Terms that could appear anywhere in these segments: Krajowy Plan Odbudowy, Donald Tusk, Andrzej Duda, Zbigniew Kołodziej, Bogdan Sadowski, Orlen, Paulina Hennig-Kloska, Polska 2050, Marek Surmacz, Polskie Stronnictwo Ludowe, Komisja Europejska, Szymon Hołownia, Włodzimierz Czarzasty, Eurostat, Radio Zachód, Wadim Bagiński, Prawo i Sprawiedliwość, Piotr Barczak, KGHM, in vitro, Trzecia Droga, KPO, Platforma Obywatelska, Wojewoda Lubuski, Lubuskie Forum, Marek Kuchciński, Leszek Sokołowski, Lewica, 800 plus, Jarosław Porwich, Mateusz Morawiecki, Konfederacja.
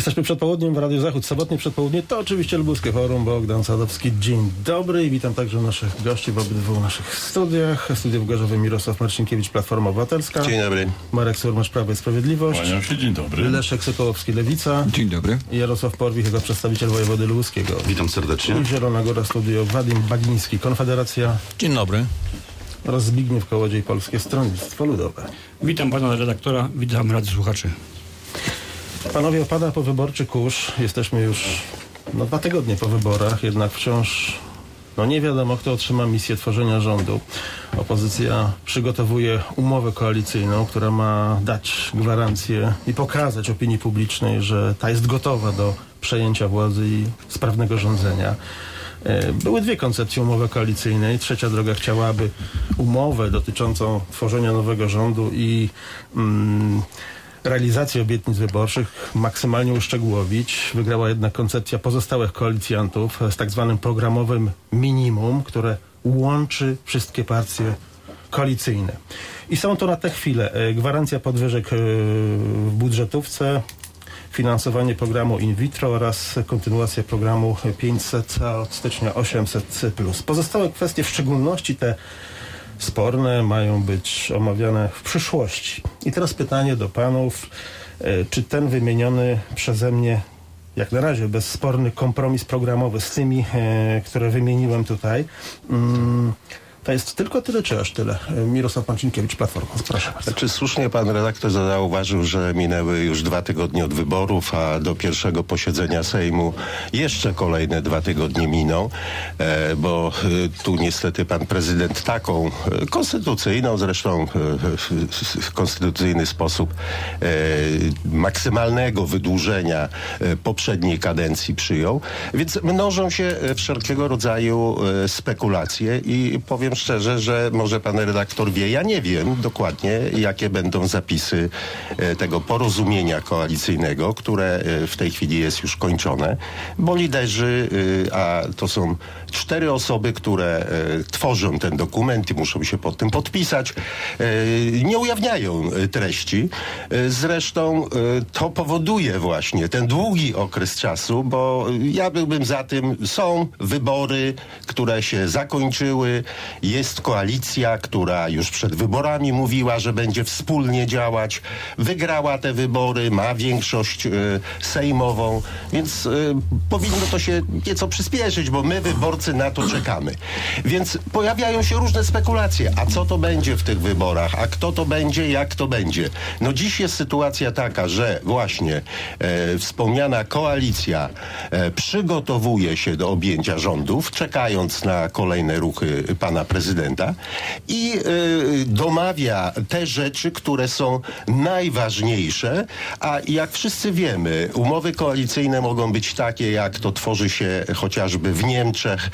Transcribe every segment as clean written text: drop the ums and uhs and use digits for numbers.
Jesteśmy przed południem w Radio Zachód, sobotnie przedpołudnie. To oczywiście Lubuskie Forum, Bogdan Sadowski. Dzień dobry i witam także naszych gości w obydwu naszych studiach. Studio w Gorzowie Mirosław Marcinkiewicz, Platforma Obywatelska. Dzień dobry. Marek Surmacz, Prawo i Sprawiedliwość. Kłaniam się, dzień dobry. Leszek Sokołowski, Lewica. Dzień dobry. Jarosław Porwich, jako przedstawiciel wojewody lubuskiego. Witam serdecznie. I Zielona Góra Studio, Wadim Bagiński, Konfederacja. Dzień dobry. Oraz Zbigniew Kołodziej, Polskie Stronnictwo Ludowe. Witam pana redaktora, witam rad słuchaczy. Panowie, opada powyborczy kurz. Jesteśmy już 2 tygodnie po wyborach, jednak wciąż nie wiadomo, kto otrzyma misję tworzenia rządu. Opozycja przygotowuje umowę koalicyjną, która ma dać gwarancję i pokazać opinii publicznej, że ta jest gotowa do przejęcia władzy i sprawnego rządzenia. Były 2 koncepcje umowy koalicyjnej. Trzecia Droga chciałaby umowę dotyczącą tworzenia nowego rządu i realizację obietnic wyborczych maksymalnie uszczegółowić. Wygrała jednak koncepcja pozostałych koalicjantów z tak zwanym programowym minimum, które łączy wszystkie partie koalicyjne. I są to na tę chwilę gwarancja podwyżek w budżetówce, finansowanie programu in vitro oraz kontynuacja programu 500, a od stycznia 800 plus. Pozostałe kwestie, w szczególności te sporne, mają być omawiane w przyszłości. I teraz pytanie do panów, czy ten wymieniony przeze mnie, jak na razie bezsporny kompromis programowy z tymi, które wymieniłem tutaj, to jest tylko tyle, czy aż tyle? Mirosław Marcinkiewicz, Platforma. Proszę bardzo. Czy słusznie pan redaktor zauważył, że minęły już 2 tygodnie od wyborów, a do pierwszego posiedzenia Sejmu jeszcze kolejne 2 tygodnie miną, bo tu niestety pan prezydent taką konstytucyjną, zresztą w konstytucyjny sposób maksymalnego wydłużenia poprzedniej kadencji przyjął, więc mnożą się wszelkiego rodzaju spekulacje i powiem szczerze, że może pan redaktor wie, ja nie wiem dokładnie, jakie będą zapisy tego porozumienia koalicyjnego, które w tej chwili jest już kończone, bo liderzy, a to są 4 osoby, które tworzą ten dokument i muszą się pod tym podpisać, nie ujawniają treści. Zresztą to powoduje właśnie ten długi okres czasu, bo ja byłbym za tym, są wybory, które się zakończyły, jest koalicja, która już przed wyborami mówiła, że będzie wspólnie działać. Wygrała te wybory, ma większość sejmową, więc powinno to się nieco przyspieszyć, bo my wyborcy na to czekamy. Więc pojawiają się różne spekulacje. A co to będzie w tych wyborach? A kto to będzie? Jak to będzie? No dziś jest sytuacja taka, że właśnie wspomniana koalicja przygotowuje się do objęcia rządów, czekając na kolejne ruchy pana prezydenta i domawia te rzeczy, które są najważniejsze, a jak wszyscy wiemy, umowy koalicyjne mogą być takie, jak to tworzy się chociażby w Niemczech,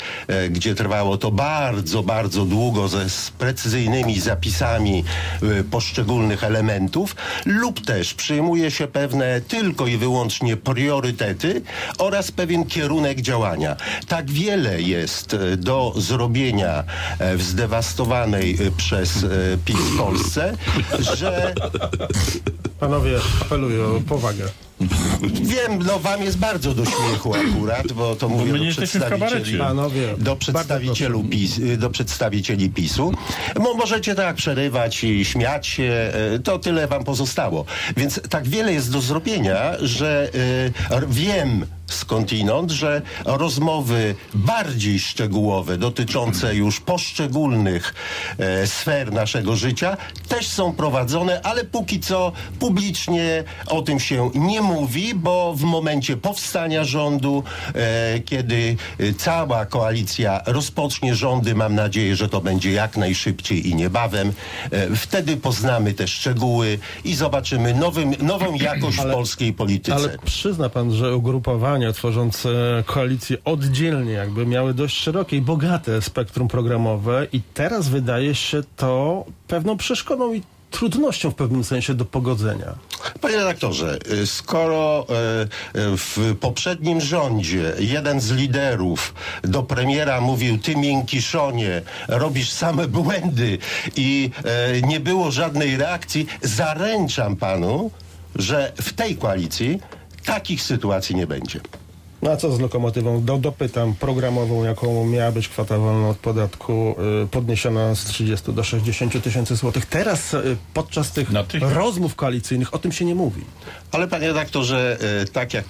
gdzie trwało to bardzo, bardzo długo z precyzyjnymi zapisami poszczególnych elementów, lub też przyjmuje się pewne tylko i wyłącznie priorytety oraz pewien kierunek działania. Tak wiele jest do zrobienia w zdewastowanej przez PiS Polsce, że... Panowie, apeluję o powagę. Wiem, wam jest bardzo do śmiechu akurat, bo to mówię do przedstawicieli PiS-u. Możecie tak przerywać i śmiać się, to tyle wam pozostało. Więc tak wiele jest do zrobienia, że wiem skądinąd, że rozmowy bardziej szczegółowe, dotyczące już poszczególnych sfer naszego życia, też są prowadzone, ale póki co publicznie o tym się nie mówi, bo w momencie powstania rządu, kiedy cała koalicja rozpocznie rządy, mam nadzieję, że to będzie jak najszybciej i niebawem, wtedy poznamy te szczegóły i zobaczymy nową jakość polskiej polityce. Ale przyzna pan, że ugrupowania tworzące koalicję oddzielnie jakby miały dość szerokie i bogate spektrum programowe i teraz wydaje się to pewną przeszkodą i trudnością w pewnym sensie do pogodzenia. Panie redaktorze, skoro w poprzednim rządzie jeden z liderów do premiera mówił: ty miękkiszonie, robisz same błędy i nie było żadnej reakcji, zaręczam panu, że w tej koalicji takich sytuacji nie będzie. No a co z lokomotywą? Dopytam programową, jaką miała być kwota wolna od podatku, podniesiona z 30 do 60 tysięcy złotych. Teraz podczas tych rozmów koalicyjnych o tym się nie mówi. Ale panie redaktorze, tak jak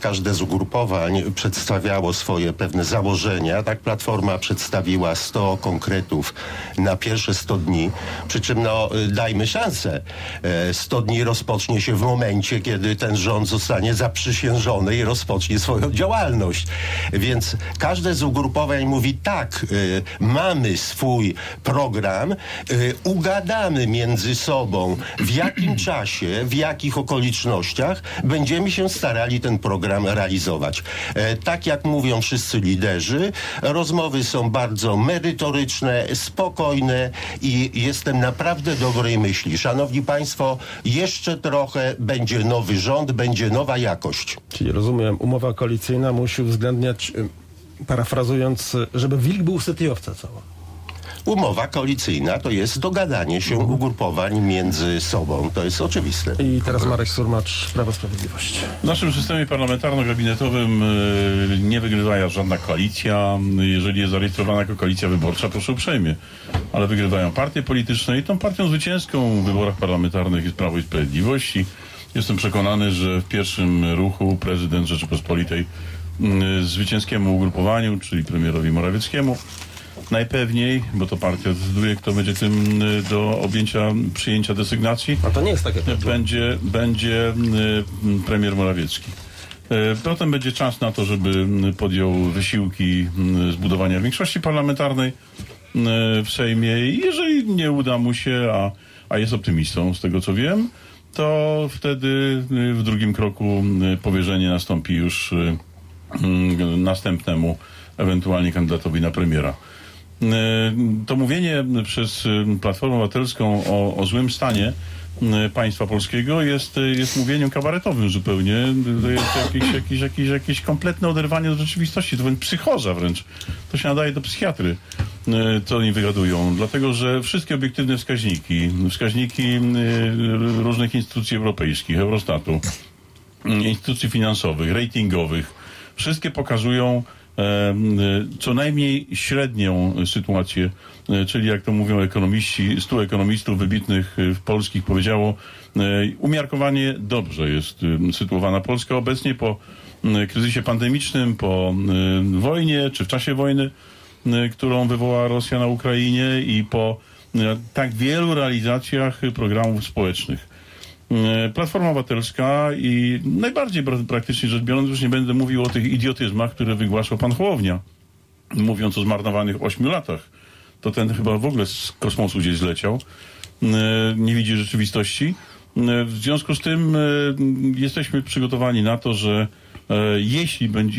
każde z ugrupowań przedstawiało swoje pewne założenia, tak Platforma przedstawiła 100 konkretów na pierwsze 100 dni. Przy czym no, dajmy szansę. 100 dni rozpocznie się w momencie, kiedy ten rząd zostanie zaprzysiężony i rozpocznie swoją działalność. Więc każde z ugrupowań mówi tak, mamy swój program, ugadamy między sobą w jakim czasie, w jakich okolicznościach będziemy się starali ten program realizować. Tak jak mówią wszyscy liderzy, rozmowy są bardzo merytoryczne, spokojne i jestem naprawdę dobrej myśli. Szanowni Państwo, jeszcze trochę będzie nowy rząd, będzie nowa jakość. Czyli rozumiem, umowa koalicyjna musi uwzględniać, parafrazując, żeby wilk był u sytyjowca cała. Umowa koalicyjna to jest dogadanie się ugrupowań między sobą. To jest oczywiste. I teraz Marek Surmacz, Prawo i Sprawiedliwość. W naszym systemie parlamentarno-gabinetowym nie wygrywa żadna koalicja. Jeżeli jest zarejestrowana jako koalicja wyborcza, proszę uprzejmie. Ale wygrywają partie polityczne i tą partią zwycięską w wyborach parlamentarnych jest Prawo i Sprawiedliwość. I jestem przekonany, że w pierwszym ruchu prezydent Rzeczypospolitej zwycięskiemu ugrupowaniu, czyli premierowi Morawieckiemu, najpewniej, bo to partia decyduje, kto będzie tym do przyjęcia desygnacji. A to nie jest takie. Będzie premier Morawiecki. Potem będzie czas na to, żeby podjął wysiłki zbudowania większości parlamentarnej w Sejmie. I jeżeli nie uda mu się, a jest optymistą z tego co wiem, to wtedy w drugim kroku powierzenie nastąpi już następnemu ewentualnie kandydatowi na premiera. To mówienie przez Platformę Obywatelską o złym stanie państwa polskiego jest mówieniem kabaretowym zupełnie. To jest jakieś kompletne oderwanie od rzeczywistości. To wręcz psychoza wręcz. To się nadaje do psychiatry, co oni wygadują. Dlatego, że wszystkie obiektywne wskaźniki różnych instytucji europejskich, Eurostatu, instytucji finansowych, ratingowych, wszystkie pokazują co najmniej średnią sytuację, czyli jak to mówią ekonomiści, 100 ekonomistów wybitnych polskich powiedziało, umiarkowanie dobrze jest sytuowana Polska obecnie po kryzysie pandemicznym, po wojnie czy w czasie wojny, którą wywołała Rosja na Ukrainie i po tak wielu realizacjach programów społecznych. Platforma Obywatelska i najbardziej praktycznie rzecz biorąc, już nie będę mówił o tych idiotyzmach, które wygłaszał pan Hołownia, mówiąc o zmarnowanych 8 latach. To ten chyba w ogóle z kosmosu gdzieś zleciał, nie widzi rzeczywistości. W związku z tym jesteśmy przygotowani na to, że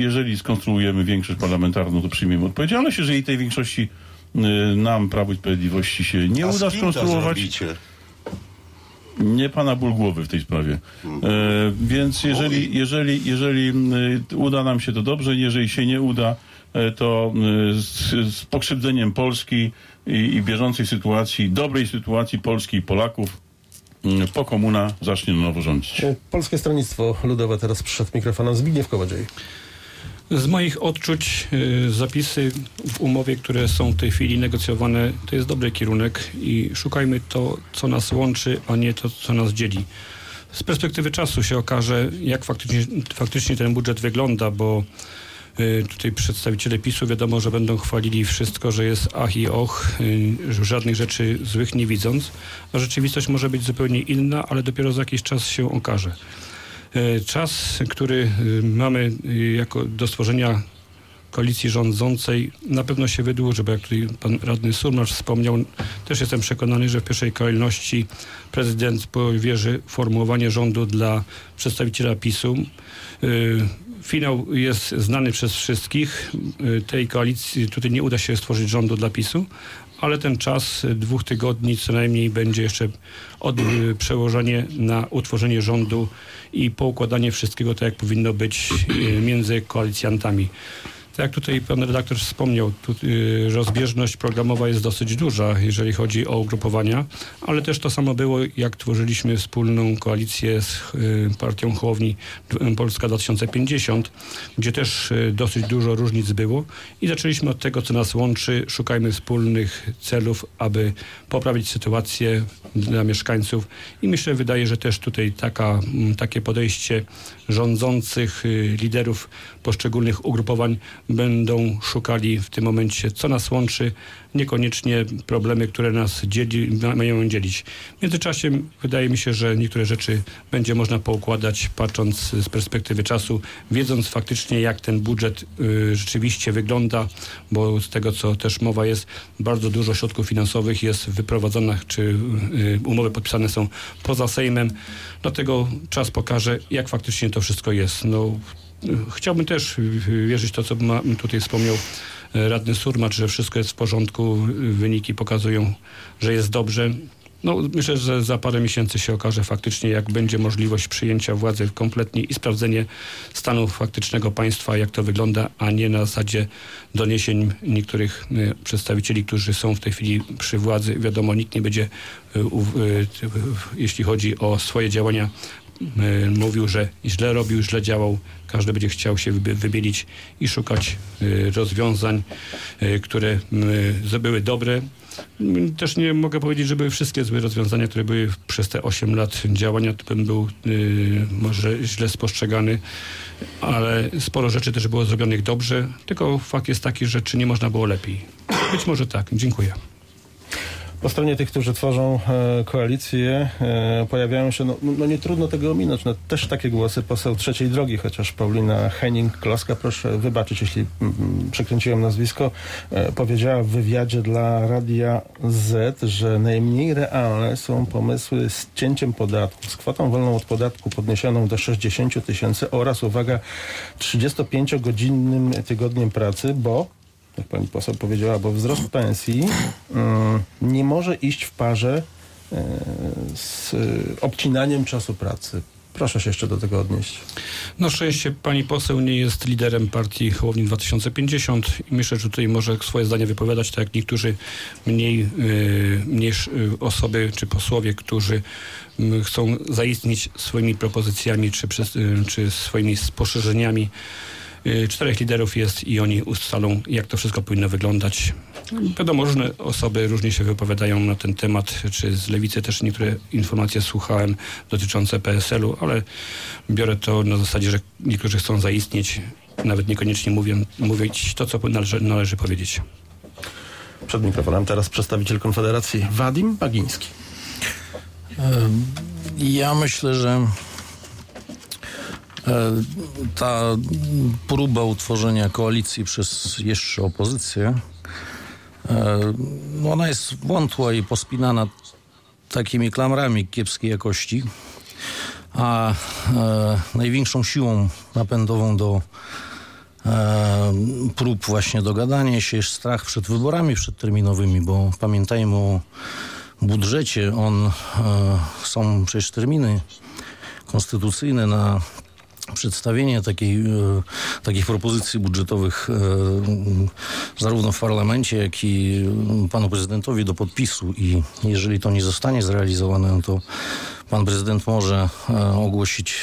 jeżeli skonstruujemy większość parlamentarną, to przyjmiemy odpowiedzialność. Jeżeli tej większości nam, Prawo i Sprawiedliwości, się nie uda skonstruować, nie pana ból głowy w tej sprawie. Więc jeżeli uda nam się, to dobrze, jeżeli się nie uda, to z pokrzywdzeniem Polski i bieżącej sytuacji, dobrej sytuacji Polski i Polaków, po komuna zacznie na nowo rządzić. Polskie Stronnictwo Ludowe, teraz przed mikrofonem Zbigniew Kołodziej. Z moich odczuć zapisy w umowie, które są w tej chwili negocjowane, to jest dobry kierunek i szukajmy to, co nas łączy, a nie to, co nas dzieli. Z perspektywy czasu się okaże, jak faktycznie ten budżet wygląda, bo tutaj przedstawiciele PiS-u wiadomo, że będą chwalili wszystko, że jest ach i och, żadnych rzeczy złych nie widząc, a rzeczywistość może być zupełnie inna, ale dopiero za jakiś czas się okaże. Czas, który mamy jako do stworzenia koalicji rządzącej, na pewno się wydłuży, bo jak tutaj pan radny Surmacz wspomniał, też jestem przekonany, że w pierwszej kolejności prezydent powierzy formułowanie rządu dla przedstawiciela PiS-u. Finał jest znany przez wszystkich. Tej koalicji tutaj nie uda się stworzyć rządu dla PiS-u, ale ten czas 2 tygodni co najmniej będzie jeszcze przełożenie na utworzenie rządu i poukładanie wszystkiego tak, jak powinno być między koalicjantami. Tak jak tutaj pan redaktor wspomniał, rozbieżność programowa jest dosyć duża, jeżeli chodzi o ugrupowania, ale też to samo było, jak tworzyliśmy wspólną koalicję z partią Hołowni Polska 2050, gdzie też dosyć dużo różnic było i zaczęliśmy od tego, co nas łączy. Szukajmy wspólnych celów, aby poprawić sytuację dla mieszkańców i wydaje, że też tutaj takie podejście rządzących liderów poszczególnych ugrupowań będą szukali w tym momencie, co nas łączy, niekoniecznie problemy, które nas mają dzielić. W międzyczasie wydaje mi się, że niektóre rzeczy będzie można poukładać, patrząc z perspektywy czasu, wiedząc faktycznie, jak ten budżet rzeczywiście wygląda, bo z tego, co też mowa jest, bardzo dużo środków finansowych jest wyprowadzonych, czy umowy podpisane są poza Sejmem. Dlatego czas pokaże, jak faktycznie to wszystko jest. No, chciałbym też wierzyć to, co tutaj wspomniał radny Surmacz, że wszystko jest w porządku, wyniki pokazują, że jest dobrze. No, myślę, że za parę miesięcy się okaże faktycznie, jak będzie możliwość przyjęcia władzy kompletnie i sprawdzenie stanu faktycznego państwa, jak to wygląda, a nie na zasadzie doniesień niektórych przedstawicieli, którzy są w tej chwili przy władzy. Wiadomo, nikt nie będzie, jeśli chodzi o swoje działania, mówił, że źle robił, źle działał. Każdy będzie chciał się wybielić i szukać rozwiązań, które były dobre. Też nie mogę powiedzieć, że były wszystkie złe rozwiązania, które były przez te 8 lat działania. To bym był może źle spostrzegany, ale sporo rzeczy też było zrobionych dobrze. Tylko fakt jest taki, że czy nie można było lepiej? Być może tak. Dziękuję. Po stronie tych, którzy tworzą koalicję, pojawiają się, nie trudno tego ominąć, też takie głosy poseł Trzeciej Drogi, chociaż Paulina Hennig-Kloska, proszę wybaczyć, jeśli przekręciłem nazwisko, powiedziała w wywiadzie dla Radia Z, że najmniej realne są pomysły z cięciem podatków, z kwotą wolną od podatku podniesioną do 60 000 oraz, uwaga, 35-godzinnym tygodniem pracy, bo jak pani poseł powiedziała, bo wzrost pensji nie może iść w parze z obcinaniem czasu pracy. Proszę się jeszcze do tego odnieść. Na szczęście pani poseł nie jest liderem partii Hołowni 2050 i myślę, że tutaj może swoje zdanie wypowiadać, tak jak niektórzy mniej osoby czy posłowie, którzy chcą zaistnieć swoimi propozycjami czy swoimi poszerzeniami. 4 liderów jest i oni ustalą, jak to wszystko powinno wyglądać. Wiadomo, różne osoby różnie się wypowiadają na ten temat, czy z Lewicy też niektóre informacje słuchałem dotyczące PSL-u, ale biorę to na zasadzie, że niektórzy chcą zaistnieć, nawet niekoniecznie mówić to, co należy powiedzieć. Przed mikrofonem teraz przedstawiciel Konfederacji Wadim Bagiński. Ja myślę, że ta próba utworzenia koalicji przez jeszcze opozycję, ona jest wątła i pospinana takimi klamrami kiepskiej jakości, a największą siłą napędową do prób właśnie dogadania się jest strach przed wyborami przedterminowymi, bo pamiętajmy o budżecie, są przecież terminy konstytucyjne na przedstawienie takich propozycji budżetowych zarówno w parlamencie, jak i panu prezydentowi do podpisu, i jeżeli to nie zostanie zrealizowane, to pan prezydent może ogłosić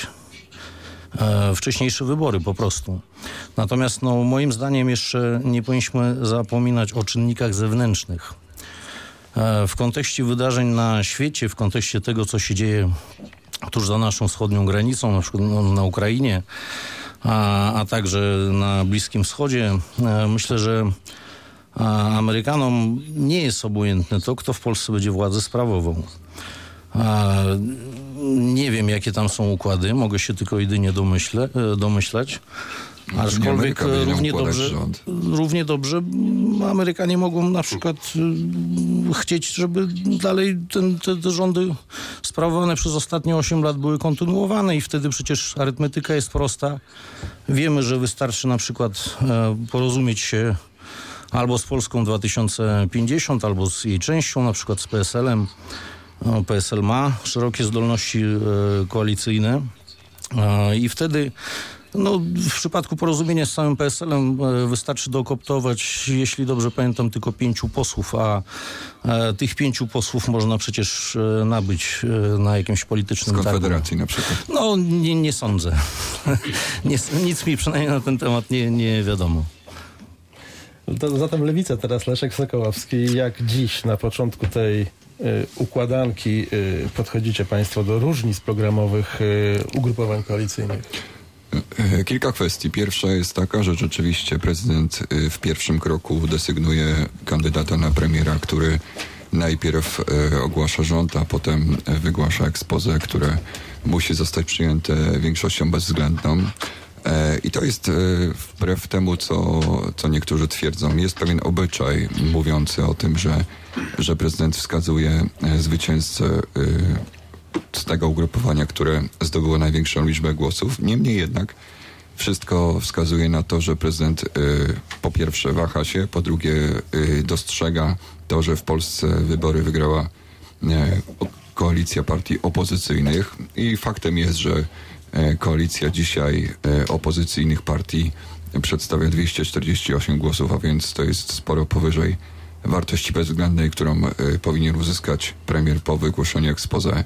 wcześniejsze wybory po prostu. Natomiast moim zdaniem jeszcze nie powinniśmy zapominać o czynnikach zewnętrznych. W kontekście wydarzeń na świecie, w kontekście tego, co się dzieje tuż za naszą wschodnią granicą, na przykład na Ukrainie, a także na Bliskim Wschodzie, myślę, że Amerykanom nie jest obojętne to, kto w Polsce będzie władzę sprawową. Nie wiem, jakie tam są układy, mogę się tylko jedynie domyślać. Aczkolwiek równie dobrze Amerykanie mogą na przykład chcieć, żeby dalej te rządy sprawowane przez ostatnie 8 lat były kontynuowane i wtedy przecież arytmetyka jest prosta. Wiemy, że wystarczy na przykład porozumieć się albo z Polską 2050, albo z jej częścią, na przykład z PSL-em. PSL ma szerokie zdolności koalicyjne. I wtedy w przypadku porozumienia z samym PSL-em wystarczy dokooptować, jeśli dobrze pamiętam, tylko 5 posłów, a tych 5 posłów można przecież nabyć na jakimś politycznym targu. Z Konfederacji na przykład. No, nie sądzę. Nic mi przynajmniej na ten temat nie wiadomo. To zatem Lewica teraz, Leszek Sokołowski. Jak dziś na początku tej układanki podchodzicie państwo do różnic programowych ugrupowań koalicyjnych? Kilka kwestii. Pierwsza jest taka, że rzeczywiście prezydent w pierwszym kroku desygnuje kandydata na premiera, który najpierw ogłasza rząd, a potem wygłasza exposé, które musi zostać przyjęte większością bezwzględną. I to jest wbrew temu, co niektórzy twierdzą. Jest pewien obyczaj mówiący o tym, że prezydent wskazuje zwycięzcę z tego ugrupowania, które zdobyło największą liczbę głosów. Niemniej jednak wszystko wskazuje na to, że prezydent po pierwsze waha się, po drugie dostrzega to, że w Polsce wybory wygrała koalicja partii opozycyjnych i faktem jest, że koalicja dzisiaj opozycyjnych partii przedstawia 248 głosów, a więc to jest sporo powyżej wartości bezwzględnej, którą powinien uzyskać premier po wygłoszeniu exposé.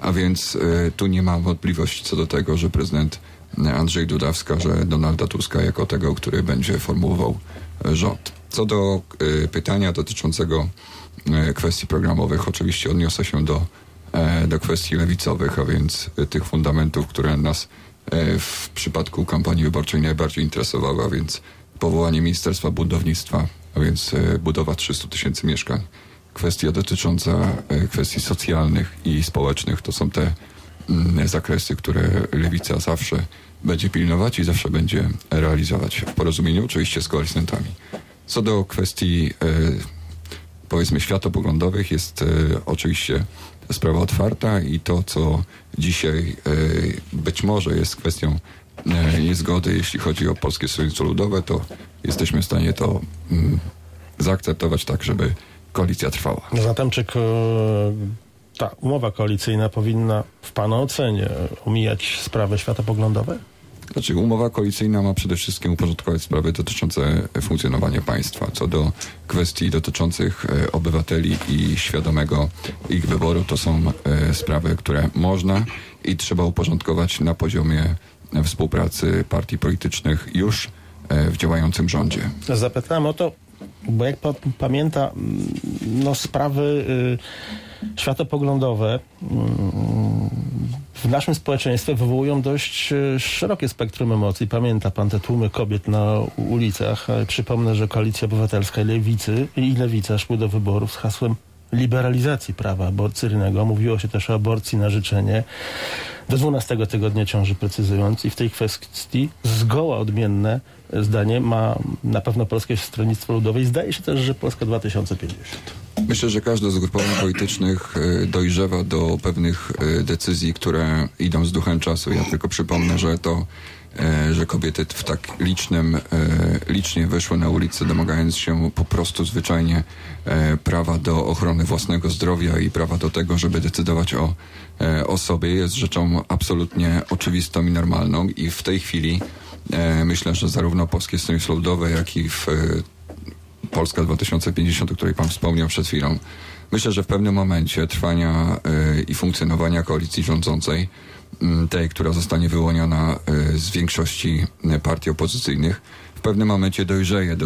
A więc tu nie ma wątpliwości co do tego, że prezydent Andrzej Duda wskaże Donalda Tuska jako tego, który będzie formułował rząd. Co do pytania dotyczącego kwestii programowych, oczywiście odniosę się do kwestii lewicowych, a więc tych fundamentów, które nas w przypadku kampanii wyborczej najbardziej interesowały, a więc powołanie Ministerstwa Budownictwa, a więc budowa 300 tysięcy mieszkań. Kwestia dotycząca kwestii socjalnych i społecznych. To są te zakresy, które Lewica zawsze będzie pilnować i zawsze będzie realizować w porozumieniu oczywiście z koalicjantami. Co do kwestii powiedzmy światopoglądowych, jest oczywiście sprawa otwarta i to, co dzisiaj być może jest kwestią niezgody, jeśli chodzi o Polskie Stronnictwo Ludowe, to jesteśmy w stanie to zaakceptować tak, żeby koalicja trwała. No zatem czy ta umowa koalicyjna powinna w pana ocenie omijać sprawy światopoglądowe? Znaczy umowa koalicyjna ma przede wszystkim uporządkować sprawy dotyczące funkcjonowania państwa. Co do kwestii dotyczących obywateli i świadomego ich wyboru, to są sprawy, które można i trzeba uporządkować na poziomie współpracy partii politycznych już w działającym rządzie. Zapytałem o to, bo jak pamięta, sprawy światopoglądowe w naszym społeczeństwie wywołują dość szerokie spektrum emocji. Pamięta pan te tłumy kobiet na ulicach. Przypomnę, że Koalicja Obywatelska i Lewica szły do wyborów z hasłem liberalizacji prawa aborcyjnego. Mówiło się też o aborcji na życzenie do 12 tygodnia ciąży, precyzując, i w tej kwestii zgoła odmienne zdanie ma na pewno Polskie Stronnictwo Ludowe i zdaje się też, że Polska 2050. Myślę, że każde z ugrupowań politycznych dojrzewa do pewnych decyzji, które idą z duchem czasu. Ja tylko przypomnę, że kobiety w tak licznie wyszły na ulicę, domagając się po prostu zwyczajnie prawa do ochrony własnego zdrowia i prawa do tego, żeby decydować o sobie, jest rzeczą absolutnie oczywistą i normalną i w tej chwili myślę, że zarówno Polskie Stronnictwo Ludowe, jak i Polska 2050, o której pan wspomniał przed chwilą, myślę, że w pewnym momencie trwania i funkcjonowania koalicji rządzącej, tej, która zostanie wyłoniona z większości partii opozycyjnych, w pewnym momencie dojrzeje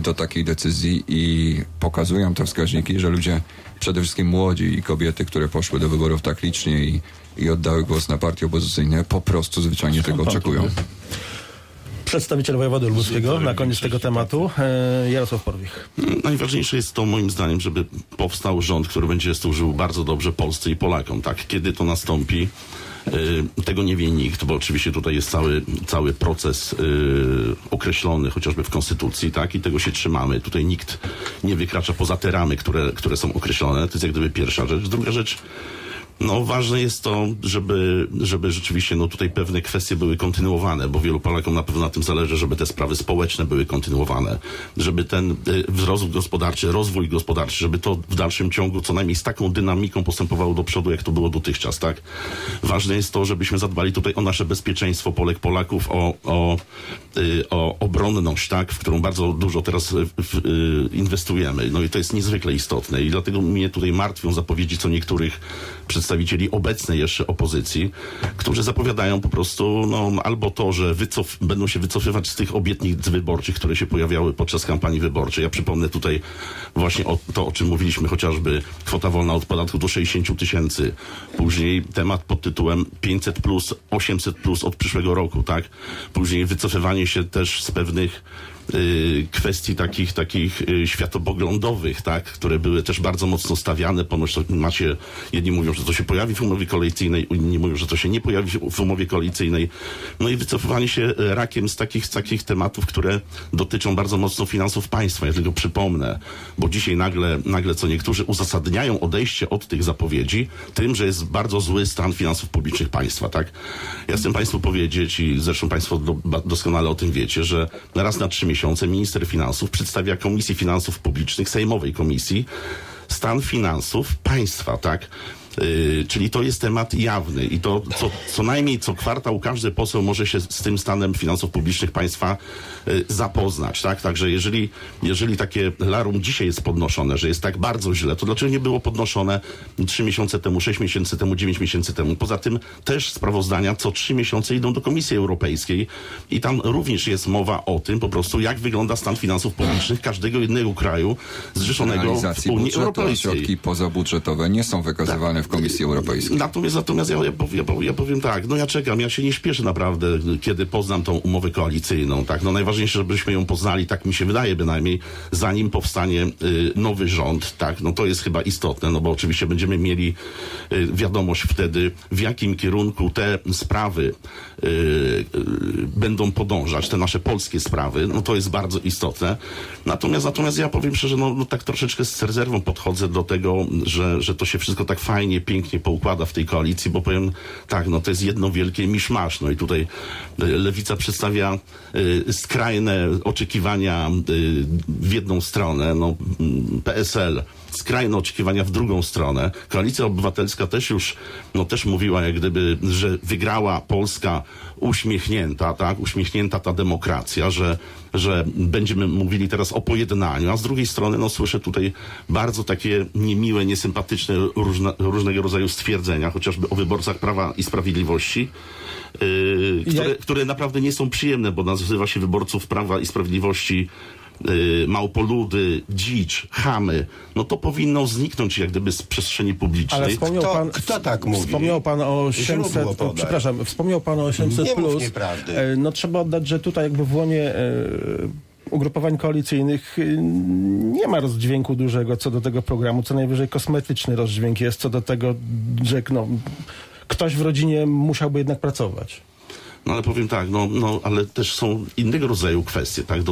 do takiej decyzji i pokazują te wskaźniki, że ludzie, przede wszystkim młodzi i kobiety, które poszły do wyborów tak licznie i oddały głos na partie opozycyjne, po prostu zwyczajnie tego oczekują. Przedstawiciel wojewody lubuskiego na koniec tego tematu, Jarosław Porwich. Najważniejsze jest to, moim zdaniem, żeby powstał rząd, który będzie służył bardzo dobrze Polsce i Polakom. Tak? Kiedy to nastąpi? Tego nie wie nikt, bo oczywiście tutaj jest cały proces określony chociażby w Konstytucji, tak? I tego się trzymamy. Tutaj nikt nie wykracza poza te ramy, które są określone. To jest jak gdyby pierwsza rzecz. Druga rzecz, No ważne jest to, żeby rzeczywiście no tutaj pewne kwestie były kontynuowane, bo wielu Polakom na pewno na tym zależy, żeby te sprawy społeczne były kontynuowane, żeby ten wzrost gospodarczy, rozwój gospodarczy, żeby to w dalszym ciągu co najmniej z taką dynamiką postępowało do przodu, jak to było dotychczas, tak? Ważne jest to, żebyśmy zadbali tutaj o nasze bezpieczeństwo Polek, Polaków, o obronność, tak? W którą bardzo dużo teraz inwestujemy. No i to jest niezwykle istotne i dlatego mnie tutaj martwią zapowiedzi co niektórych przedstawicieli obecnej jeszcze opozycji, którzy zapowiadają po prostu no, albo to, że będą się wycofywać z tych obietnic wyborczych, które się pojawiały podczas kampanii wyborczej. Ja przypomnę tutaj właśnie o czym mówiliśmy, chociażby kwota wolna od podatku do 60 000. Później temat pod tytułem 500 plus, 800 plus od przyszłego roku, tak? Później wycofywanie się też z pewnych kwestii takich światopoglądowych, tak, które były też bardzo mocno stawiane. Ponoć macie, jedni mówią, że to się pojawi w umowie koalicyjnej, inni mówią, że to się nie pojawi w umowie koalicyjnej. No i wycofywanie się rakiem z takich tematów, które dotyczą bardzo mocno finansów państwa. Ja tylko przypomnę, bo dzisiaj nagle co niektórzy uzasadniają odejście od tych zapowiedzi tym, że jest bardzo zły stan finansów publicznych państwa, tak? Ja chcę państwu powiedzieć i zresztą państwo doskonale o tym wiecie, że raz na 3 miesiące minister finansów przedstawia Komisji Finansów Publicznych, Sejmowej Komisji, stan finansów państwa, tak? Czyli to jest temat jawny i to co najmniej co kwartał każdy poseł może się z tym stanem finansów publicznych państwa zapoznać, tak? Także jeżeli takie larum dzisiaj jest podnoszone, że jest tak bardzo źle, to dlaczego nie było podnoszone 3 miesiące temu, 6 miesięcy temu, 9 miesięcy temu? Poza tym też sprawozdania co 3 miesiące idą do Komisji Europejskiej i tam również jest mowa o tym po prostu, jak wygląda stan finansów publicznych każdego jednego kraju zrzeszonego w Unii Europejskiej. Środki pozabudżetowe nie są wykazywane w Komisji Europejskiej. Natomiast ja powiem tak, no ja czekam, ja się nie śpieszę naprawdę, kiedy poznam tą umowę koalicyjną, tak, no najważniejsze, żebyśmy ją poznali, tak mi się wydaje bynajmniej, zanim powstanie nowy rząd, tak, no to jest chyba istotne, no bo oczywiście będziemy mieli wiadomość wtedy, w jakim kierunku te sprawy będą podążać, te nasze polskie sprawy, no to jest bardzo istotne, natomiast ja powiem szczerze, no tak troszeczkę z rezerwą podchodzę do tego, że to się wszystko tak fajnie, pięknie poukłada w tej koalicji, bo powiem tak, no to jest jedno wielkie miszmasz. No i tutaj Lewica przedstawia skrajne oczekiwania w jedną stronę, no PSL skrajne oczekiwania w drugą stronę. Koalicja Obywatelska też już, no też mówiła jak gdyby, że wygrała Polska uśmiechnięta, tak, uśmiechnięta ta demokracja, że będziemy mówili teraz o pojednaniu, a z drugiej strony, no słyszę tutaj bardzo takie niemiłe, niesympatyczne różnego rodzaju stwierdzenia, chociażby o wyborcach Prawa i Sprawiedliwości, które naprawdę nie są przyjemne, bo nazywa się wyborców Prawa i Sprawiedliwości małpoludy, dzicz, chamy, no to powinno zniknąć jak gdyby z przestrzeni publicznej. Ale wspomniał pan o 800 plus. No trzeba oddać, że tutaj jakby w łonie ugrupowań koalicyjnych nie ma rozdźwięku dużego co do tego programu, co najwyżej kosmetyczny rozdźwięk jest co do tego, że no, ktoś w rodzinie musiałby jednak pracować. No ale powiem tak, no ale też są innego rodzaju kwestie, tak,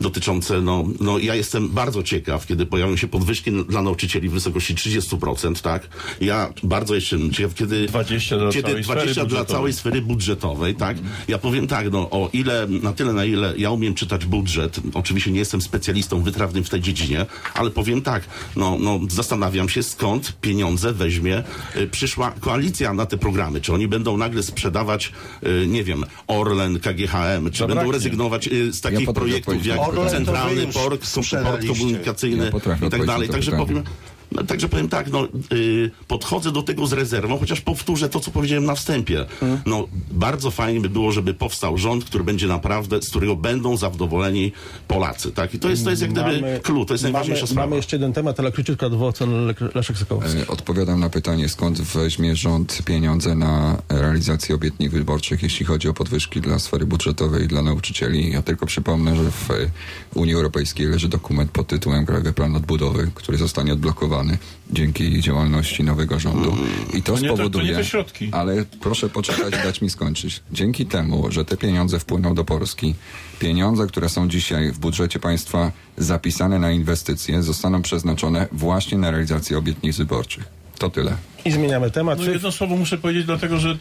dotyczące, no ja jestem bardzo ciekaw, kiedy pojawią się podwyżki dla nauczycieli w wysokości 30%, tak? Ja bardzo jeszcze ciekaw, kiedy 20 dla całej sfery budżetowej, tak? Ja powiem tak, no o ile, na ile ja umiem czytać budżet, oczywiście nie jestem specjalistą wytrawnym w tej dziedzinie, ale powiem tak, no zastanawiam się, skąd pieniądze weźmie przyszła koalicja na te programy. Czy oni będą nagle sprzedawać, nie wiem, Orlen, KGHM, czy będą rezygnować z takich projektów, jak Centralny Port Komunikacyjny i tak dalej. Także powiem tak, podchodzę do tego z rezerwą, chociaż powtórzę to, co powiedziałem na wstępie. No, bardzo fajnie by było, żeby powstał rząd, który będzie naprawdę, z którego będą zadowoleni Polacy, tak? I to jest jak gdyby clue, to jest najważniejsza sprawa. Mamy jeszcze jeden temat, ale króciutka dwuocen Leszek Sokołowski. Odpowiadam na pytanie, skąd weźmie rząd pieniądze na realizację obietnic wyborczych, jeśli chodzi o podwyżki dla sfery budżetowej i dla nauczycieli. Ja tylko przypomnę, że w Unii Europejskiej leży dokument pod tytułem Krajowy Plan Odbudowy, który zostanie odblokowany dzięki działalności nowego rządu. I to spowoduje... Ale proszę poczekać, dać mi skończyć. Dzięki temu, że te pieniądze wpłyną do Polski, pieniądze, które są dzisiaj w budżecie państwa zapisane na inwestycje, zostaną przeznaczone właśnie na realizację obietnic wyborczych. To tyle. I zmieniamy temat. No jedno słowo muszę powiedzieć, dlatego że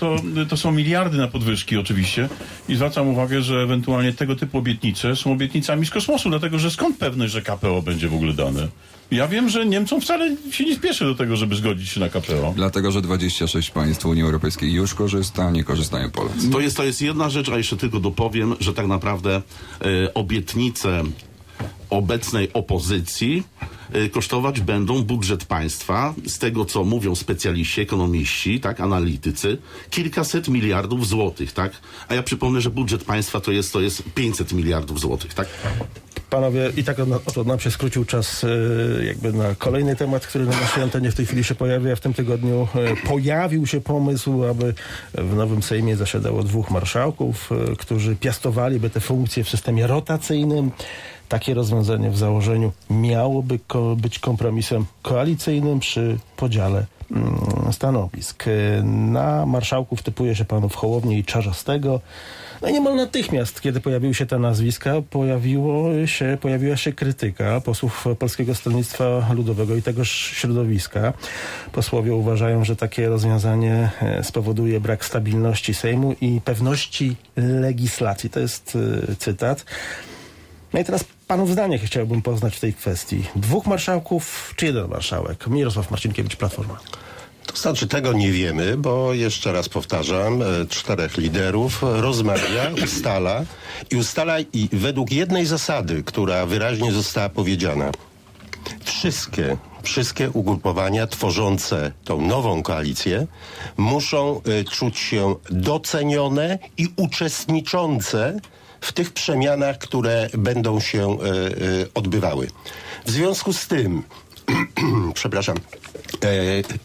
to są miliardy na podwyżki oczywiście i zwracam uwagę, że ewentualnie tego typu obietnice są obietnicami z kosmosu, dlatego że skąd pewność, że KPO będzie w ogóle dane? Ja wiem, że Niemcom wcale się nie spieszy do tego, żeby zgodzić się na KPO. Dlatego, że 26 państw Unii Europejskiej już korzysta, nie korzystają Polacy. To jest jedna rzecz, a jeszcze tylko dopowiem, że tak naprawdę obietnice obecnej opozycji kosztować będą budżet państwa, z tego co mówią specjaliści, ekonomiści, tak, analitycy, kilkaset miliardów złotych, tak? A ja przypomnę, że budżet państwa to jest 500 miliardów złotych, tak? Panowie, i tak oto nam się skrócił czas jakby na kolejny temat, który na naszej antenie w tej chwili się pojawia. W tym tygodniu pojawił się pomysł, aby w nowym Sejmie zasiadało dwóch marszałków, którzy piastowaliby te funkcje w systemie rotacyjnym. Takie rozwiązanie w założeniu miałoby być kompromisem koalicyjnym przy podziale stanowisk. Na marszałków typuje się panów Hołownię i Czarzastego. No niemal natychmiast, kiedy pojawiły się te nazwiska, pojawiła się krytyka posłów Polskiego Stronnictwa Ludowego i tegoż środowiska. Posłowie uważają, że takie rozwiązanie spowoduje brak stabilności Sejmu i pewności legislacji. To jest cytat. No i teraz panów zdanie chciałbym poznać w tej kwestii. Dwóch marszałków czy jeden marszałek? Mirosław Marcinkiewicz, Platforma. To znaczy, tego nie wiemy, bo jeszcze raz powtarzam, czterech liderów rozmawia, ustala i według jednej zasady, która wyraźnie została powiedziana. Wszystkie ugrupowania tworzące tą nową koalicję muszą czuć się docenione i uczestniczące w tych przemianach, które będą się odbywały. W związku z tym, przepraszam,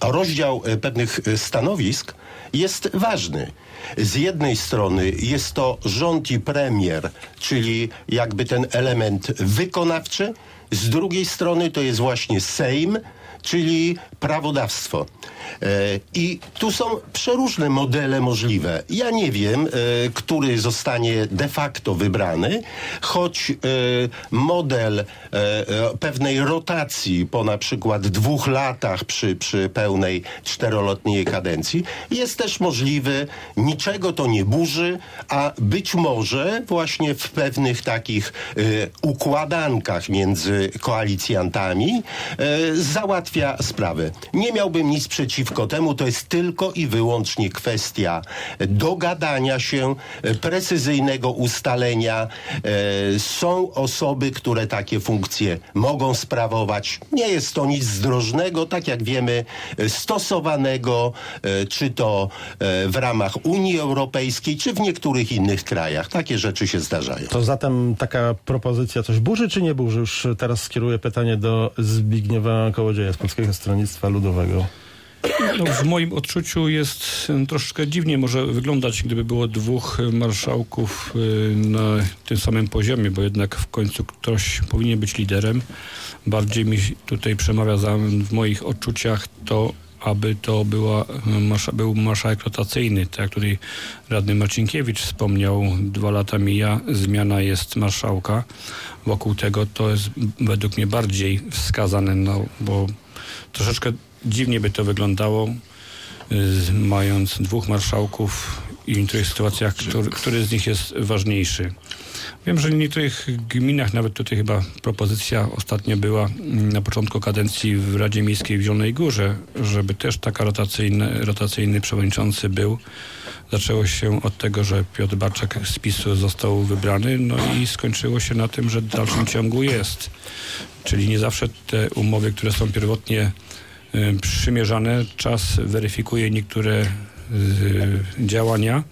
rozdział pewnych stanowisk jest ważny. Z jednej strony jest to rząd i premier, czyli jakby ten element wykonawczy, z drugiej strony to jest właśnie Sejm, czyli prawodawstwo. I tu są przeróżne modele możliwe. Ja nie wiem, który zostanie de facto wybrany, choć model pewnej rotacji po na przykład 2 latach przy pełnej 4-letniej kadencji jest też możliwy. Niczego to nie burzy, a być może właśnie w pewnych takich układankach między koalicjantami załatwia sprawy. Nie miałbym nic przeciwko temu, to jest tylko i wyłącznie kwestia dogadania się, precyzyjnego ustalenia. Są osoby, które takie funkcje mogą sprawować. Nie jest to nic zdrożnego, tak jak wiemy, stosowanego, czy to w ramach Unii Europejskiej, czy w niektórych innych krajach. Takie rzeczy się zdarzają. To zatem taka propozycja coś burzy, czy nie burzy? Już teraz skieruję pytanie do Zbigniewa Kołodzieja z Polskiego Stronnictwa Ludowego. No, w moim odczuciu jest troszeczkę dziwnie może wyglądać, gdyby było dwóch marszałków na tym samym poziomie, bo jednak w końcu ktoś powinien być liderem. Bardziej mi tutaj przemawia w moich odczuciach to, aby to był marszałek rotacyjny. Tak jak tutaj radny Marcinkiewicz wspomniał, 2 lata mija, zmiana jest marszałka. Wokół tego to jest według mnie bardziej wskazane, no, bo troszeczkę dziwnie by to wyglądało, mając dwóch marszałków i w niektórych sytuacjach, który z nich jest ważniejszy. Wiem, że w niektórych gminach, nawet tutaj chyba propozycja ostatnio była na początku kadencji w Radzie Miejskiej w Zielonej Górze, żeby też taka rotacyjny przewodniczący był. Zaczęło się od tego, że Piotr Barczak z PiS-u został wybrany, no i skończyło się na tym, że w dalszym ciągu jest. Czyli nie zawsze te umowy, które są pierwotnie przymierzane, czas weryfikuje niektóre działania.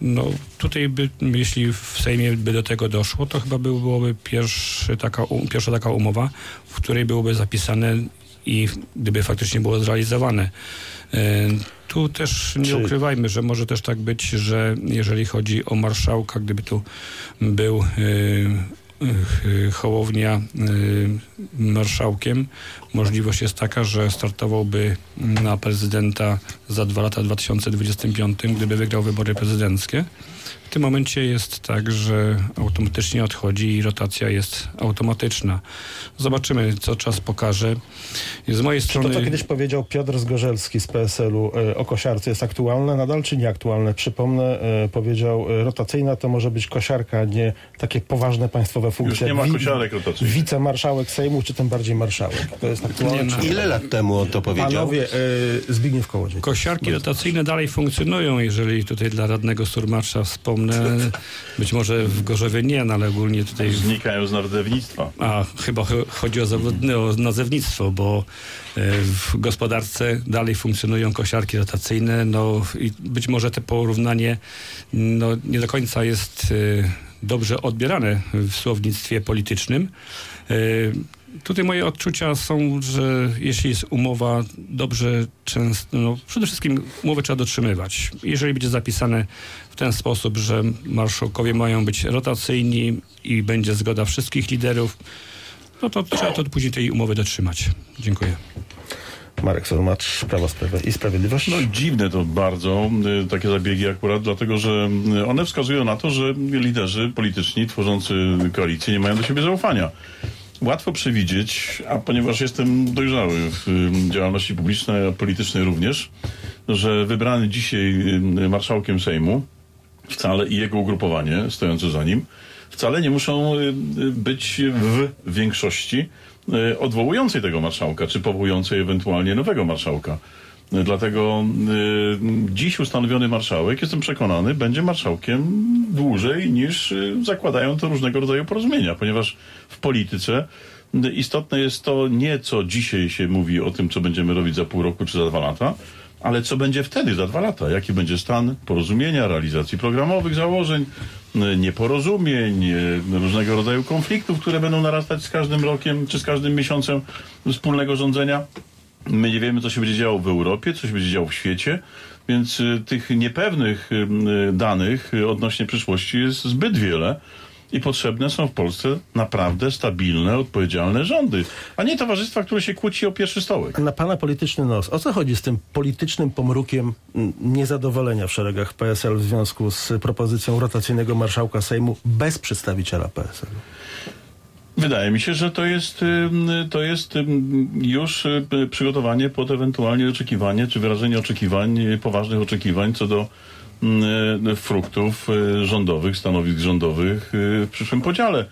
No tutaj by, jeśli w Sejmie by do tego doszło, to chyba byłoby pierwsza taka umowa, w której byłoby zapisane i gdyby faktycznie było zrealizowane. Tu też nie ukrywajmy, że może też tak być, że jeżeli chodzi o marszałka, gdyby tu był Hołownia marszałkiem, możliwość jest taka, że startowałby na prezydenta za 2 lata w 2025, gdyby wygrał wybory prezydenckie. W tym momencie jest tak, że automatycznie odchodzi i rotacja jest automatyczna. Zobaczymy, co czas pokaże. Z mojej strony... To, co kiedyś powiedział Piotr Zgorzelski z PSL-u o kosiarce, jest aktualne nadal czy nieaktualne? Przypomnę, powiedział, rotacyjna to może być kosiarka, nie takie poważne państwowe funkcje. Już nie ma kosiarek rotacyjnych. Wicemarszałek Sejmu, czy tym bardziej marszałek. To jest aktualne. Nie, ile lat temu on to powiedział? Panowie, Zbigniew Kołodziej. Kosiarki rotacyjne dalej funkcjonują, jeżeli tutaj dla radnego Surmacza wspomnę, być może w Gorzowie nie, no ale ogólnie tutaj... Znikają z nazewnictwa. A, chyba chodzi o nazewnictwo, bo w gospodarce dalej funkcjonują kosiarki rotacyjne, no i być może to porównanie nie do końca jest dobrze odbierane w słownictwie politycznym. Tutaj moje odczucia są, że jeśli jest umowa dobrze często, przede wszystkim umowy trzeba dotrzymywać. Jeżeli będzie zapisane w ten sposób, że marszałkowie mają być rotacyjni i będzie zgoda wszystkich liderów, no to trzeba to później tej umowy dotrzymać. Dziękuję. Marek Surmacz, Prawo i Sprawiedliwość. No dziwne to bardzo, takie zabiegi akurat, dlatego że one wskazują na to, że liderzy polityczni tworzący koalicję nie mają do siebie zaufania. Łatwo przewidzieć, a ponieważ jestem dojrzały w działalności publicznej, a politycznej również, że wybrany dzisiaj marszałkiem Sejmu wcale i jego ugrupowanie stojące za nim wcale nie muszą być w większości odwołującej tego marszałka, czy powołującej ewentualnie nowego marszałka. Dlatego dziś ustanowiony marszałek, jestem przekonany, będzie marszałkiem dłużej niż zakładają to różnego rodzaju porozumienia, ponieważ w polityce istotne jest to nie co dzisiaj się mówi o tym, co będziemy robić za pół roku czy za 2 lata, ale co będzie wtedy za 2 lata, jaki będzie stan porozumienia, realizacji programowych założeń, nieporozumień, różnego rodzaju konfliktów, które będą narastać z każdym rokiem czy z każdym miesiącem wspólnego rządzenia. My nie wiemy, co się będzie działo w Europie, co się będzie działo w świecie, więc tych niepewnych danych odnośnie przyszłości jest zbyt wiele i potrzebne są w Polsce naprawdę stabilne, odpowiedzialne rządy, a nie towarzystwa, które się kłóci o pierwszy stołek. Na pana polityczny nos, o co chodzi z tym politycznym pomrukiem niezadowolenia w szeregach PSL w związku z propozycją rotacyjnego marszałka Sejmu bez przedstawiciela PSL? Wydaje mi się, że to jest już przygotowanie pod ewentualnie oczekiwanie, czy wyrażenie oczekiwań, poważnych oczekiwań co do fruktów rządowych, stanowisk rządowych w przyszłym podziale.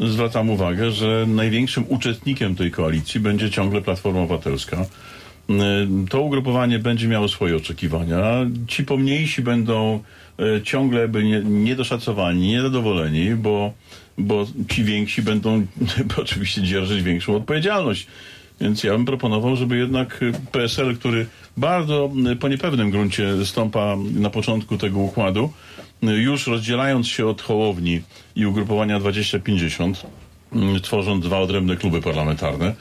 Zwracam uwagę, że największym uczestnikiem tej koalicji będzie ciągle Platforma Obywatelska. To ugrupowanie będzie miało swoje oczekiwania. Ci pomniejsi będą ciągle niedoszacowani, niezadowoleni, bo ci więksi będą oczywiście dzierżyć większą odpowiedzialność. Więc ja bym proponował, żeby jednak PSL, który bardzo po niepewnym gruncie stąpa na początku tego układu, już rozdzielając się od Hołowni i ugrupowania 2050, tworząc 2 odrębne kluby parlamentarne,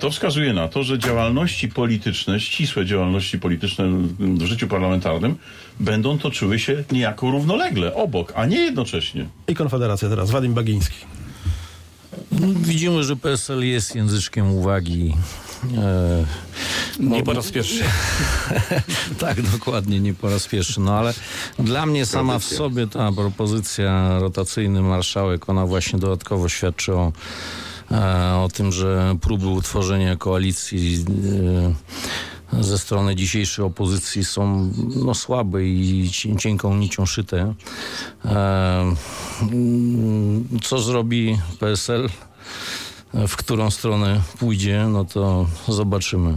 to wskazuje na to, że działalności polityczne, ścisłe działalności polityczne w życiu parlamentarnym będą toczyły się niejako równolegle, obok, a nie jednocześnie. I Konfederacja teraz, Wadim Bagiński. Widzimy, że PSL jest języczkiem uwagi. Nie po raz pierwszy. Tak, dokładnie, nie po raz pierwszy. No ale dla mnie sama w sobie ta propozycja rotacyjny marszałek, ona właśnie dodatkowo świadczy o tym, że próby utworzenia koalicji ze strony dzisiejszej opozycji są słabe i cienką nicią szyte. Co zrobi PSL? W którą stronę pójdzie? No to zobaczymy.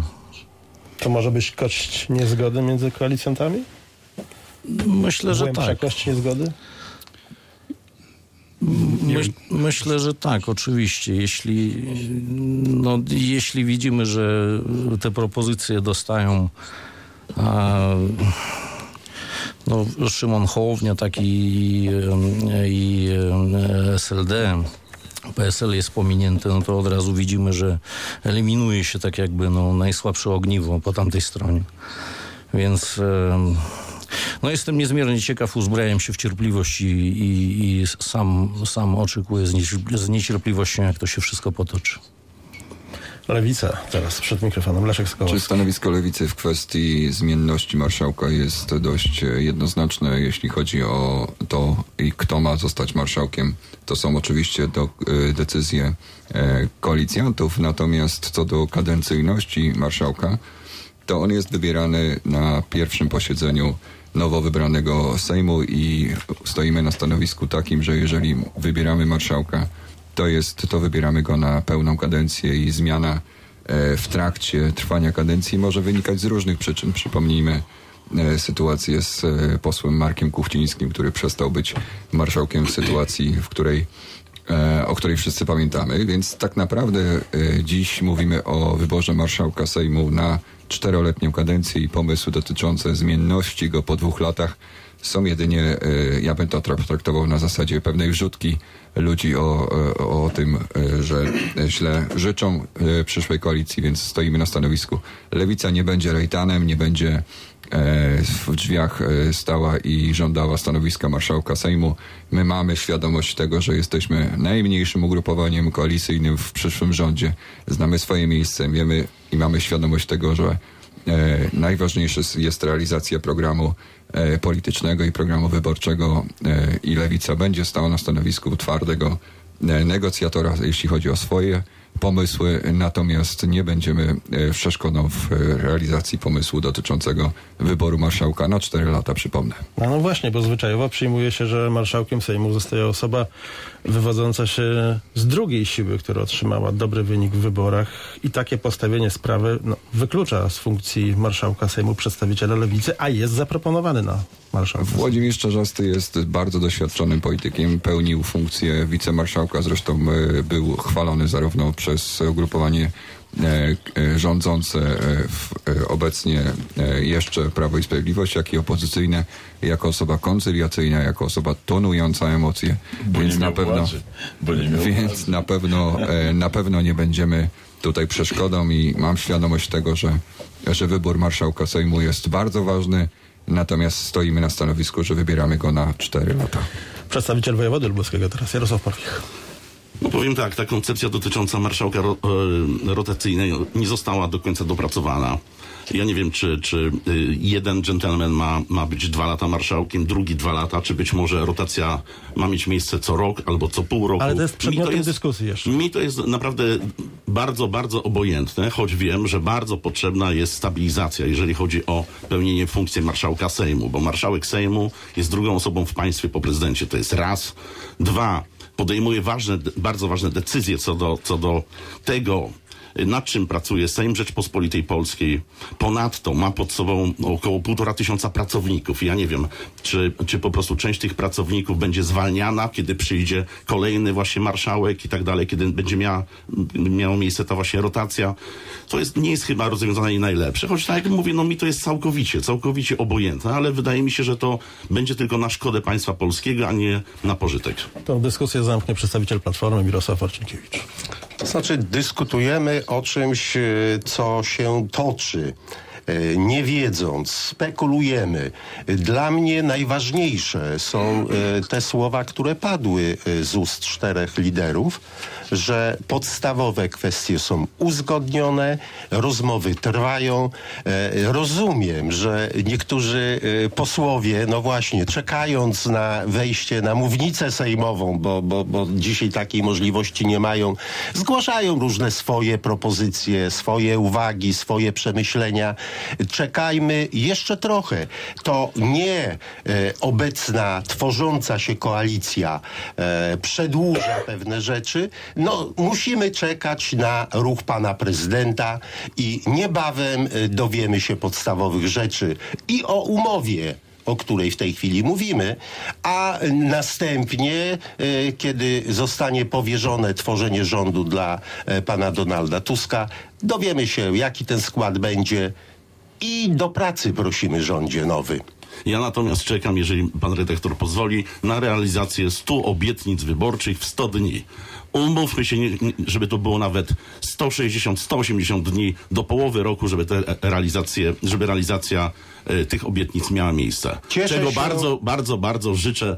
To może być kość niezgody między koalicjantami? Myślę, że tak. Kość niezgody? Myślę, że tak, oczywiście. Jeśli widzimy, że te propozycje dostają Szymon Hołownia, tak i SLD, PSL jest pominięty, to od razu widzimy, że eliminuje się tak jakby najsłabsze ogniwo po tamtej stronie. Więc No jestem niezmiernie ciekaw, uzbrajam się w cierpliwość i sam oczekuję z niecierpliwością, jak to się wszystko potoczy. Lewica teraz przed mikrofonem. Leszek Sokołowski. Czy stanowisko Lewicy w kwestii zmienności marszałka jest dość jednoznaczne, jeśli chodzi o to, kto ma zostać marszałkiem? To są oczywiście decyzje koalicjantów, natomiast co do kadencyjności marszałka, to on jest wybierany na pierwszym posiedzeniu nowo wybranego Sejmu i stoimy na stanowisku takim, że jeżeli wybieramy marszałka, to wybieramy go na pełną kadencję i zmiana w trakcie trwania kadencji może wynikać z różnych przyczyn. Przypomnijmy sytuację z posłem Markiem Kuchcińskim, który przestał być marszałkiem w sytuacji, o której wszyscy pamiętamy. Więc tak naprawdę dziś mówimy o wyborze marszałka Sejmu na 4-letnią kadencję i pomysły dotyczące zmienności go po 2 latach są jedynie, ja bym to traktował na zasadzie pewnej wrzutki ludzi o tym, że źle życzą przyszłej koalicji, więc stoimy na stanowisku. Lewica nie będzie rejtanem, nie będzie w drzwiach stała i żądała stanowiska marszałka Sejmu. My mamy świadomość tego, że jesteśmy najmniejszym ugrupowaniem koalicyjnym w przyszłym rządzie. Znamy swoje miejsce, wiemy i mamy świadomość tego, że najważniejsza jest realizacja programu politycznego i programu wyborczego i Lewica będzie stała na stanowisku twardego negocjatora, jeśli chodzi o swoje pomysły, natomiast nie będziemy przeszkodą w realizacji pomysłu dotyczącego wyboru marszałka na 4 lata, przypomnę. No właśnie, bo zwyczajowo przyjmuje się, że marszałkiem Sejmu zostaje osoba wywodząca się z drugiej siły, która otrzymała dobry wynik w wyborach i takie postawienie sprawy wyklucza z funkcji marszałka Sejmu przedstawiciela Lewicy, a jest zaproponowany na marszałka. Włodzimierz Czarzasty jest bardzo doświadczonym politykiem, pełnił funkcję wicemarszałka, zresztą był chwalony zarówno przez ugrupowanie rządzące obecnie jeszcze Prawo i Sprawiedliwość, jak i opozycyjne, jako osoba koncyliacyjna, jako osoba tonująca emocje. Więc na pewno nie będziemy tutaj przeszkodą i mam świadomość tego, że wybór marszałka Sejmu jest bardzo ważny, natomiast stoimy na stanowisku, że wybieramy go na 4 lata. Przedstawiciel wojewody lubuskiego teraz, Jarosław Porwich. No powiem tak, ta koncepcja dotycząca marszałka rotacyjnego nie została do końca dopracowana. Ja nie wiem, czy jeden dżentelmen ma być 2 lata marszałkiem, drugi 2 lata, czy być może rotacja ma mieć miejsce co rok albo co pół roku. Ale to jest przedmiotem dyskusji jeszcze. Mi to jest naprawdę bardzo, bardzo obojętne, choć wiem, że bardzo potrzebna jest stabilizacja, jeżeli chodzi o pełnienie funkcji marszałka Sejmu, bo marszałek Sejmu jest drugą osobą w państwie po prezydencie. To jest raz. Dwa, podejmuje bardzo ważne decyzje co do tego, nad czym pracuje Sejm Rzeczpospolitej Polskiej. Ponadto ma pod sobą około 1500 pracowników. Ja nie wiem, czy po prostu część tych pracowników będzie zwalniana, kiedy przyjdzie kolejny właśnie marszałek i tak dalej, kiedy będzie miała miejsce ta właśnie rotacja. To nie jest chyba rozwiązanie najlepsze. Choć tak jak mówię, mi to jest całkowicie obojętne, ale wydaje mi się, że to będzie tylko na szkodę państwa polskiego, a nie na pożytek. Tę dyskusję zamknie przedstawiciel Platformy Mirosław Marcinkiewicz. To znaczy dyskutujemy o czymś, co się toczy, nie wiedząc, spekulujemy. Dla mnie najważniejsze są te słowa, które padły z ust 4 liderów, że podstawowe kwestie są uzgodnione, rozmowy trwają. Rozumiem, że niektórzy posłowie, no właśnie, czekając na wejście na mównicę sejmową, bo dzisiaj takiej możliwości nie mają, zgłaszają różne swoje propozycje, swoje uwagi, swoje przemyślenia. Czekajmy jeszcze trochę. To nie obecna, tworząca się koalicja przedłuża pewne rzeczy. No, musimy czekać na ruch pana prezydenta i niebawem dowiemy się podstawowych rzeczy i o umowie, o której w tej chwili mówimy, a następnie, kiedy zostanie powierzone tworzenie rządu dla pana Donalda Tuska, dowiemy się, jaki ten skład będzie i do pracy prosimy rządzie nowy. Ja natomiast czekam, jeżeli pan redaktor pozwoli, na realizację 100 obietnic wyborczych w 100 dni. Umówmy się, żeby to było nawet 160-180 dni do połowy roku, żeby realizacja tych obietnic miała miejsce. Czego bardzo życzę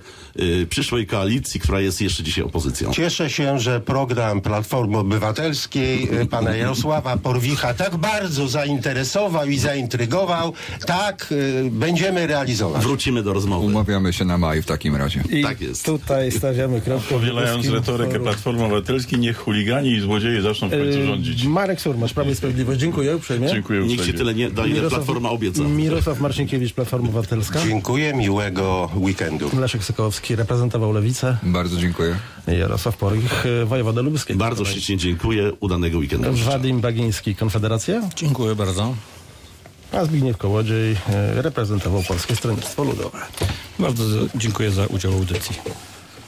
przyszłej koalicji, która jest jeszcze dzisiaj opozycją. Cieszę się, że program Platformy Obywatelskiej pana Jarosława Porwicha tak bardzo zainteresował i zaintrygował. Tak, będziemy realizować. Wrócimy do rozmowy. Umawiamy się na maj w takim razie. I tak jest. Tutaj stawiamy kropkę. Powielając retorykę Platformy Obywatelskiej, niech chuligani i złodzieje zaczną w końcu rządzić. Marek Surmacz, Prawo i Sprawiedliwość. Dziękuję uprzejmie. Niech ci tyle nie da, ile Platforma obieca. Mirosław Marcinkiewicz, Platforma Obywatelska. Dziękuję, miłego weekendu. Leszek Sokołowski reprezentował Lewicę. Bardzo dziękuję. Jarosław Porwich, wojewoda lubuskiego. Bardzo ślicznie dziękuję, udanego weekendu. Wadim Bagiński, Konfederacja. Dziękuję bardzo. A Zbigniew Kołodziej reprezentował Polskie Stronnictwo Ludowe. Bardzo dziękuję za udział w audycji.